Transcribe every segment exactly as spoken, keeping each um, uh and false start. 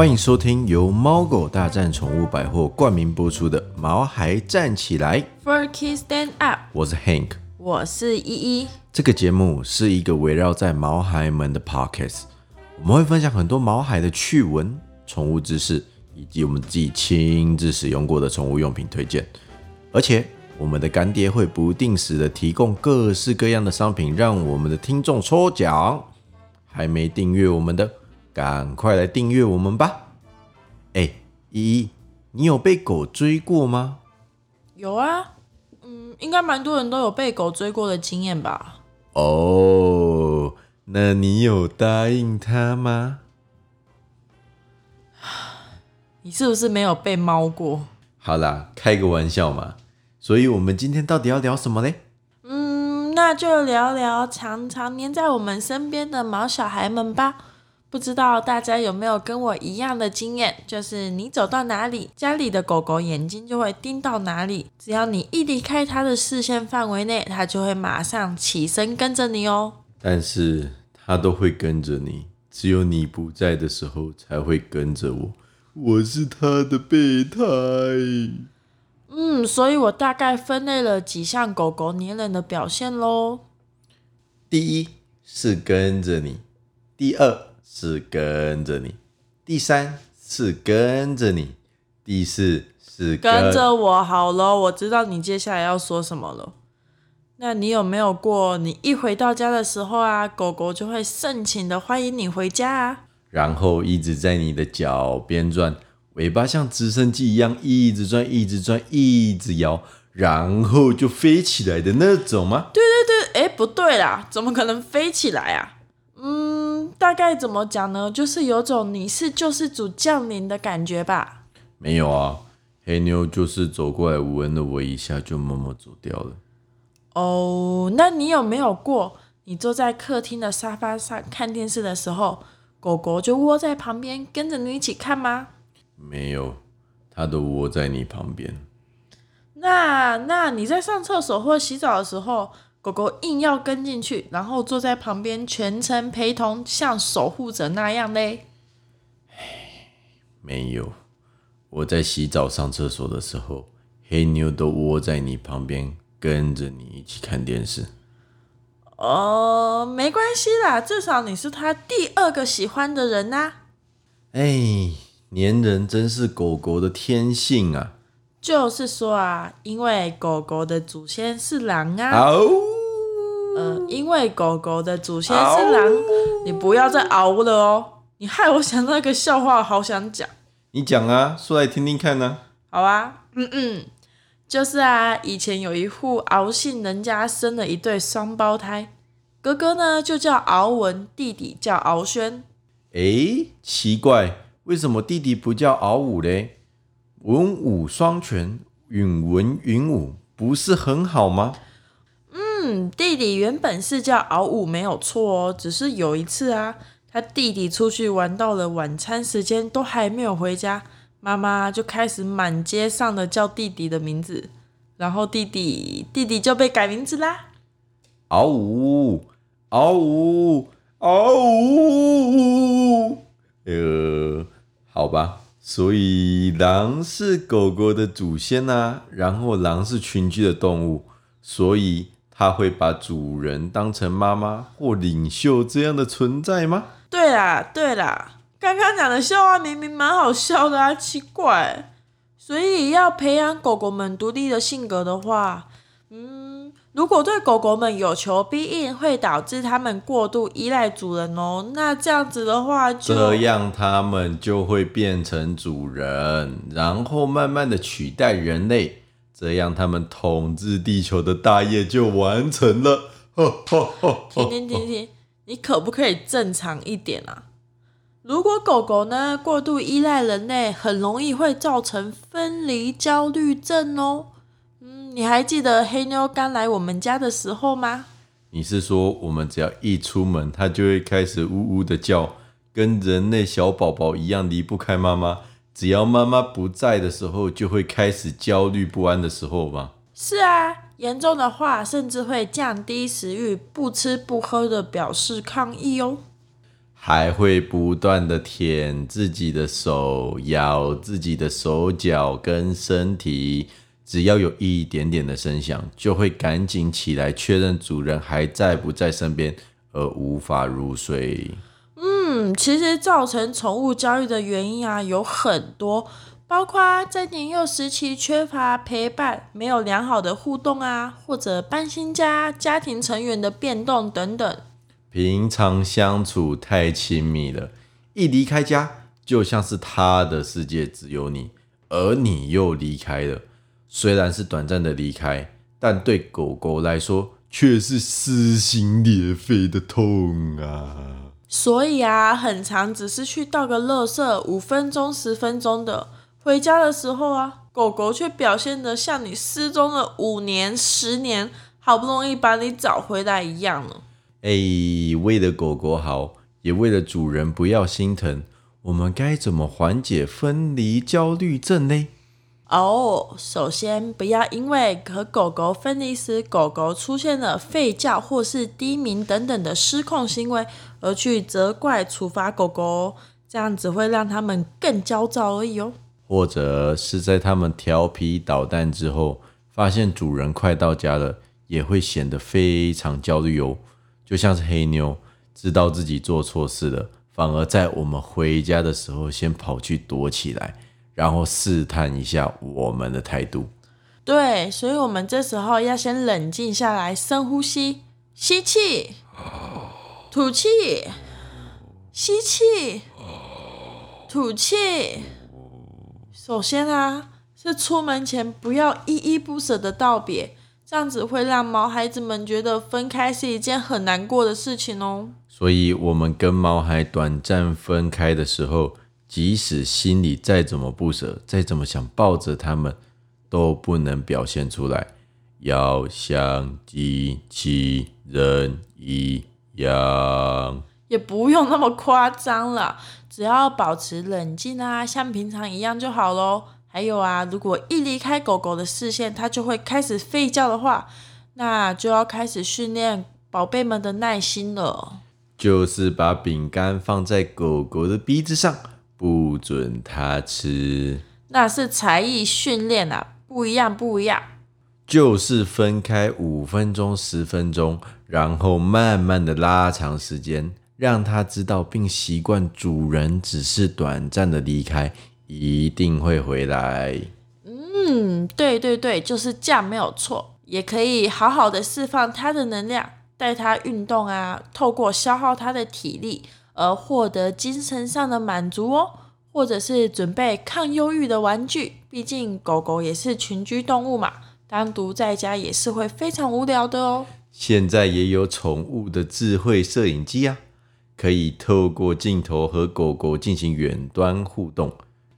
欢迎收听由猫狗大战宠物百货冠名播出的《毛孩站起来》Furkey Stand Up， 我是 Hank， 我是依依。这个节目是一个围绕在毛孩们的 Podcast， 我们会分享很多毛孩的趣闻、宠物知识，以及我们自己亲自使用过的宠物用品推荐。而且我们的干爹会不定时的提供各式各样的商品让我们的听众抽奖，还没订阅我们的赶快来订阅我们吧。哎，依依，你有被狗追过吗？有啊，嗯，应该蛮多人都有被狗追过的经验吧。哦，那你有答应他吗？你是不是没有被猫过？好啦，开个玩笑嘛。所以我们今天到底要聊什么呢？嗯，那就聊聊常常黏在我们身边的毛小孩们吧。不知道大家有没有跟我一样的经验，就是你走到哪里，家里的狗狗眼睛就会盯到哪里，只要你一离开它的视线范围内，它就会马上起身跟着你哦。但是它都会跟着你，只有你不在的时候才会跟着我，我是它的备胎。嗯，所以我大概分类了几项狗狗黏人的表现咯。第一是跟着你，第二是跟着你，第三是跟着你，第四是跟着我。好了，我知道你接下来要说什么了。那你有没有过，你一回到家的时候啊，狗狗就会盛情的欢迎你回家啊，然后一直在你的脚边转，尾巴像直升机一样一直转一直转一直摇，然后就飞起来的那种吗？对对对，哎，不对啦，怎么可能飞起来啊？嗯，大概怎么讲呢？就是有种你是救世主降临的感觉吧。没有啊，黑妞就是走过来闻了我一下，就默默走掉了。哦，那你有没有过，你坐在客厅的沙发上看电视的时候，狗狗就窝在旁边跟着你一起看吗？没有，它都窝在你旁边。那那你在上厕所或洗澡的时候，狗狗硬要跟进去，然后坐在旁边全程陪同，像守护者那样嘞？没有，我在洗澡上厕所的时候，黑妞都窝在你旁边跟着你一起看电视。哦，没关系啦，至少你是他第二个喜欢的人啊。哎，黏人真是狗狗的天性啊。就是说啊，因为狗狗的祖先是狼啊。呃，因为狗狗的祖先是狼，你不要再嗷了哦！你害我想到一个笑话，好想讲。你讲啊，说来听听看啊。好啊，嗯嗯，就是啊，以前有一户敖姓人家生了一对双胞胎，哥哥呢就叫敖文，弟弟叫敖轩。哎，奇怪，为什么弟弟不叫敖武嘞？文武双全，允文允武，不是很好吗？嗯，弟弟原本是叫敖武没有错哦，只是有一次啊，他弟弟出去玩到了晚餐时间都还没有回家，妈妈就开始满街上的叫弟弟的名字，然后弟弟弟弟就被改名字啦。敖武，敖武，敖武，呃，好吧。所以狼是狗狗的祖先啊，然后狼是群居的动物，所以它会把主人当成妈妈或领袖这样的存在吗？对啦对啦，刚刚讲的笑话明明蛮好笑的啊，奇怪。所以要培养狗狗们独立的性格的话，嗯，如果对狗狗们有求必应，会导致它们过度依赖主人哦。那这样子的话就，这样它们就会变成主人，然后慢慢的取代人类，这样它们统治地球的大业就完成了。停停停停，你可不可以正常一点啊？如果狗狗呢过度依赖人类，很容易会造成分离焦虑症哦。你还记得黑妞刚来我们家的时候吗？你是说我们只要一出门，它就会开始呜呜的叫，跟人类小宝宝一样离不开妈妈，只要妈妈不在的时候就会开始焦虑不安的时候吗？是啊，严重的话甚至会降低食欲，不吃不喝的表示抗议哦。还会不断的舔自己的手，咬自己的手脚跟身体，只要有一点点的声响，就会赶紧起来确认主人还在不在身边，而无法入睡。嗯，其实造成宠物焦虑的原因啊有很多，包括在年幼时期缺乏陪伴，没有良好的互动啊，或者搬新家、家庭成员的变动等等。平常相处太亲密了，一离开家就像是他的世界只有你，而你又离开了。虽然是短暂的离开，但对狗狗来说却是撕心裂肺的痛啊。所以啊，很常只是去倒个垃圾，五分钟十分钟的，回家的时候啊，狗狗却表现得像你失踪了五年十年，好不容易把你找回来一样了。欸，为了狗狗好，也为了主人不要心疼，我们该怎么缓解分离焦虑症呢？哦，首先不要因为和狗狗分离时狗狗出现了吠叫或是低鸣等等的失控行为而去责怪处罚狗狗，这样只会让他们更焦躁而已哦。或者是在他们调皮捣蛋之后，发现主人快到家了，也会显得非常焦虑哦。就像是黑妞知道自己做错事了，反而在我们回家的时候先跑去躲起来，然后试探一下我们的态度。对，所以我们这时候要先冷静下来，深呼吸，吸气，吐气，吸气，吐气。首先啊，是出门前不要依依不舍的道别，这样子会让毛孩子们觉得分开是一件很难过的事情哦。所以我们跟毛孩短暂分开的时候，即使心里再怎么不舍，再怎么想抱着他们，都不能表现出来，要像机器人一样。也不用那么夸张啦，只要保持冷静啊，像平常一样就好咯。还有啊，如果一离开狗狗的视线，它就会开始吠叫的话，那就要开始训练宝贝们的耐心了。就是把饼干放在狗狗的鼻子上，不准它吃。那是才艺训练啊，不一样不一样。就是分开五分钟、十分钟，然后慢慢的拉长时间，让它知道并习惯主人只是短暂的离开，一定会回来。嗯，对对对，就是这样，没有错。也可以好好的释放它的能量，带它运动啊，透过消耗它的体力而获得精神上的满足哦。或者是准备抗忧郁的玩具，毕竟狗狗也是群居动物嘛，单独在家也是会非常无聊的哦。现在也有宠物的智慧摄影机啊，可以透过镜头和狗狗进行远端互动，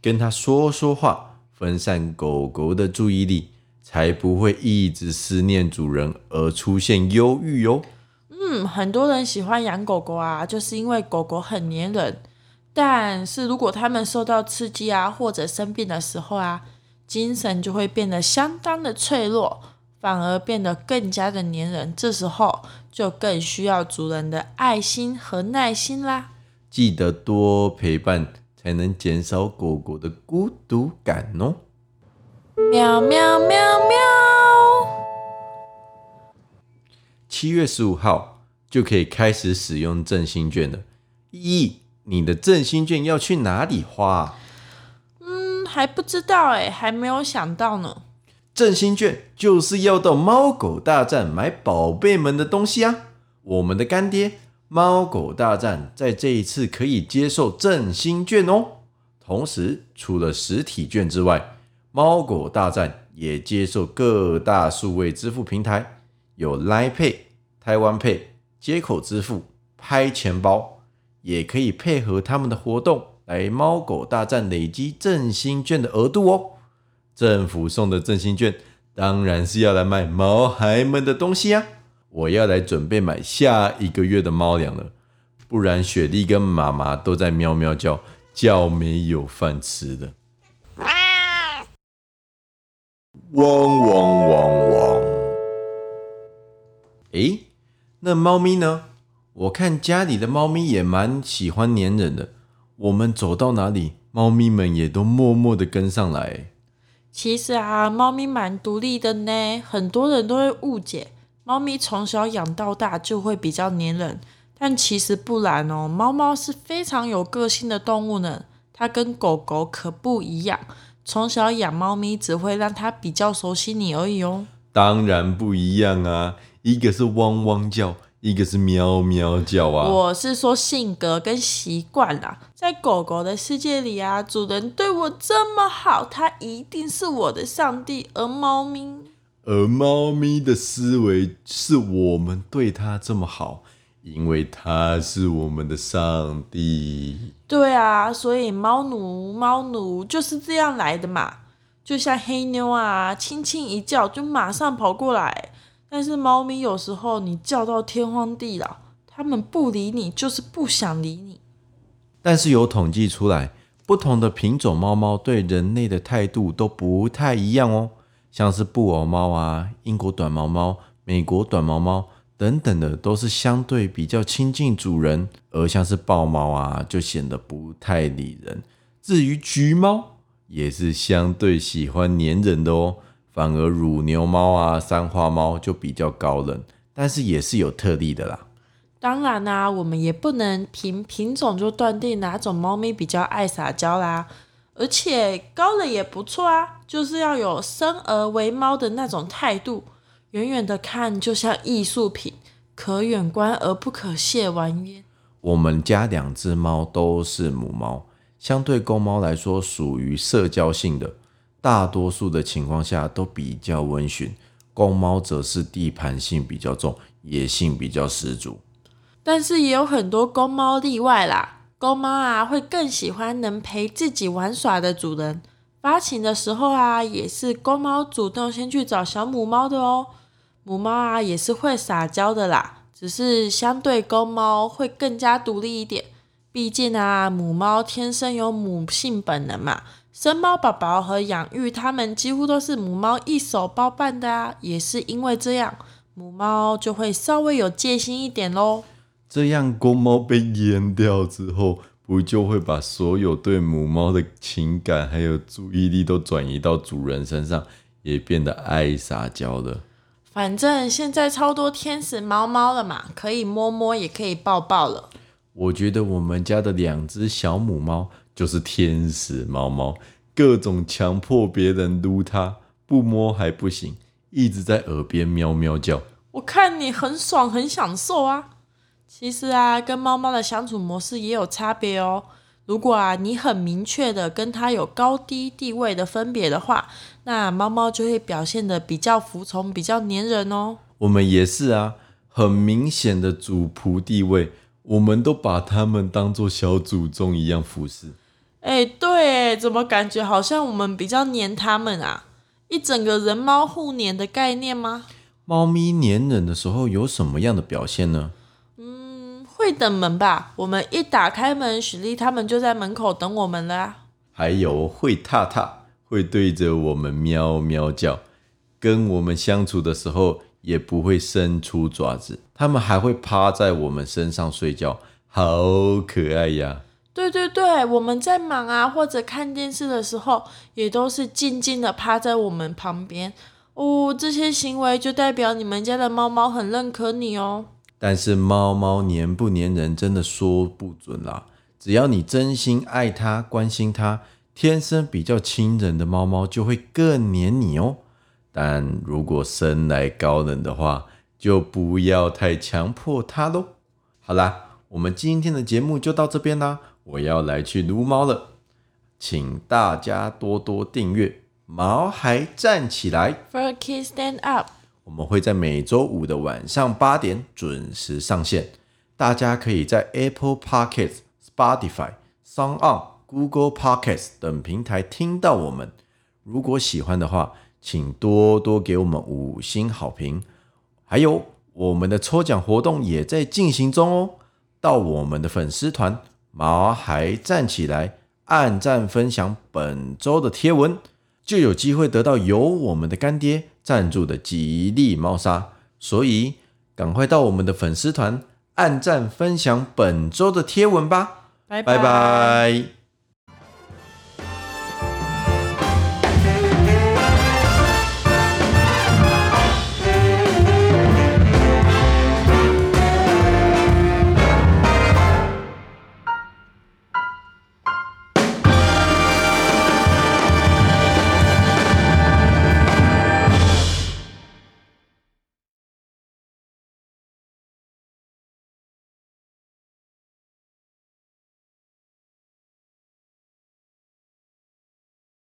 跟它说说话，分散狗狗的注意力，才不会一直思念主人而出现忧郁哦。嗯，很多人喜欢养狗狗啊，就是因为狗狗很黏人，但是如果他们受到刺激啊，或者生病的时候啊，精神就会变得相当的脆弱，反而变得更加的黏人，这时候就更需要主人的爱心和耐心啦。记得多陪伴，才能减少狗狗的孤独感哦。喵喵喵喵！七月十五号就可以开始使用振兴券了。咦，你的振兴券要去哪里花？嗯，还不知道哎，还没有想到呢。振兴券就是要到猫狗大战买宝贝们的东西啊！我们的干爹猫狗大战在这一次可以接受振兴券哦，同时除了实体券之外，猫狗大战也接受各大数位支付平台，有 Line Pay、台湾 Pay、街口支付、拍钱包，也可以配合他们的活动来猫狗大战累积振兴券的额度哦。政府送的振兴券当然是要来买毛孩们的东西啊！我要来准备买下一个月的猫粮了，不然雪莉跟妈妈都在喵喵叫，叫没有饭吃的。汪汪汪汪！诶，那猫咪呢？我看家里的猫咪也蛮喜欢黏人的，我们走到哪里，猫咪们也都默默的跟上来。其实啊，猫咪蛮独立的呢，很多人都会误解，猫咪从小养到大就会比较黏人，但其实不然哦，猫猫是非常有个性的动物呢，它跟狗狗可不一样，从小养猫咪只会让它比较熟悉你而已哦。当然不一样啊，一个是汪汪叫，一个是喵喵叫啊。我是说性格跟习惯啦，在狗狗的世界里啊，主人对我这么好，它一定是我的上帝，而猫咪而猫咪的思维是我们对它这么好，因为它是我们的上帝。对啊，所以猫奴猫奴就是这样来的嘛，就像黑妞啊，轻轻一叫就马上跑过来。但是猫咪有时候你叫到天荒地老，它们不理你，就是不想理你。但是有统计出来，不同的品种猫猫对人类的态度都不太一样哦，像是布偶猫啊、英国短毛猫、美国短毛猫等等的，都是相对比较亲近主人，而像是豹猫啊，就显得不太理人。至于橘猫，也是相对喜欢黏人的哦。反而乳牛猫啊、三花猫就比较高冷，但是也是有特例的啦。当然啦、啊，我们也不能凭品种就断定哪种猫咪比较爱撒娇啦。而且高冷也不错啊，就是要有生而为猫的那种态度，远远的看就像艺术品，可远观而不可亵玩焉。我们家两只猫都是母猫，相对公猫来说属于社交性的。大多数的情况下都比较温驯，公猫则是地盘性比较重，野性比较十足。但是也有很多公猫例外啦，公猫啊会更喜欢能陪自己玩耍的主人。发情的时候啊，也是公猫主动先去找小母猫的哦。母猫啊也是会撒娇的啦，只是相对公猫会更加独立一点，毕竟啊母猫天生有母性本能嘛。生猫宝宝和养育它们几乎都是母猫一手包办的啊，也是因为这样，母猫就会稍微有戒心一点咯。这样公猫被阉掉之后，不就会把所有对母猫的情感还有注意力都转移到主人身上，也变得爱撒娇了。反正现在超多天使猫猫了嘛，可以摸摸也可以抱抱了。我觉得我们家的两只小母猫就是天使猫猫，各种强迫别人撸它，不摸还不行，一直在耳边喵喵叫。我看你很爽，很享受啊。其实啊，跟猫猫的相处模式也有差别哦。如果啊，你很明确的跟它有高低地位的分别的话，那猫猫就会表现得比较服从，比较黏人哦。我们也是啊，很明显的主仆地位，我们都把它们当作小祖宗一样服侍。哎、欸，对，怎么感觉好像我们比较黏他们啊？一整个人猫互黏的概念吗？猫咪黏人的时候有什么样的表现呢？嗯，会等门吧。我们一打开门，许丽他们就在门口等我们了啊。还有会踏踏，会对着我们喵喵叫，跟我们相处的时候也不会伸出爪子，他们还会趴在我们身上睡觉，好可爱呀！对对对，我们在忙啊，或者看电视的时候，也都是静静的趴在我们旁边。哦，这些行为就代表你们家的猫猫很认可你哦。但是猫猫黏不黏人真的说不准啦，只要你真心爱它、关心它，天生比较亲人的猫猫就会更黏你哦。但如果生来高冷的话，就不要太强迫它咯。好啦，我们今天的节目就到这边啦，我要来去撸猫了，请大家多多订阅毛孩站起来 Furkey Stand Up， 我们会在每周五的晚上八点准时上线，大家可以在 Apple Podcasts、Spotify、SoundOn、Google Podcasts 等平台听到我们。如果喜欢的话，请多多给我们五星好评，还有我们的抽奖活动也在进行中哦，到我们的粉丝团毛孩站起来按赞分享本周的贴文，就有机会得到由我们的干爹赞助的吉利猫砂，所以赶快到我们的粉丝团按赞分享本周的贴文吧，拜拜。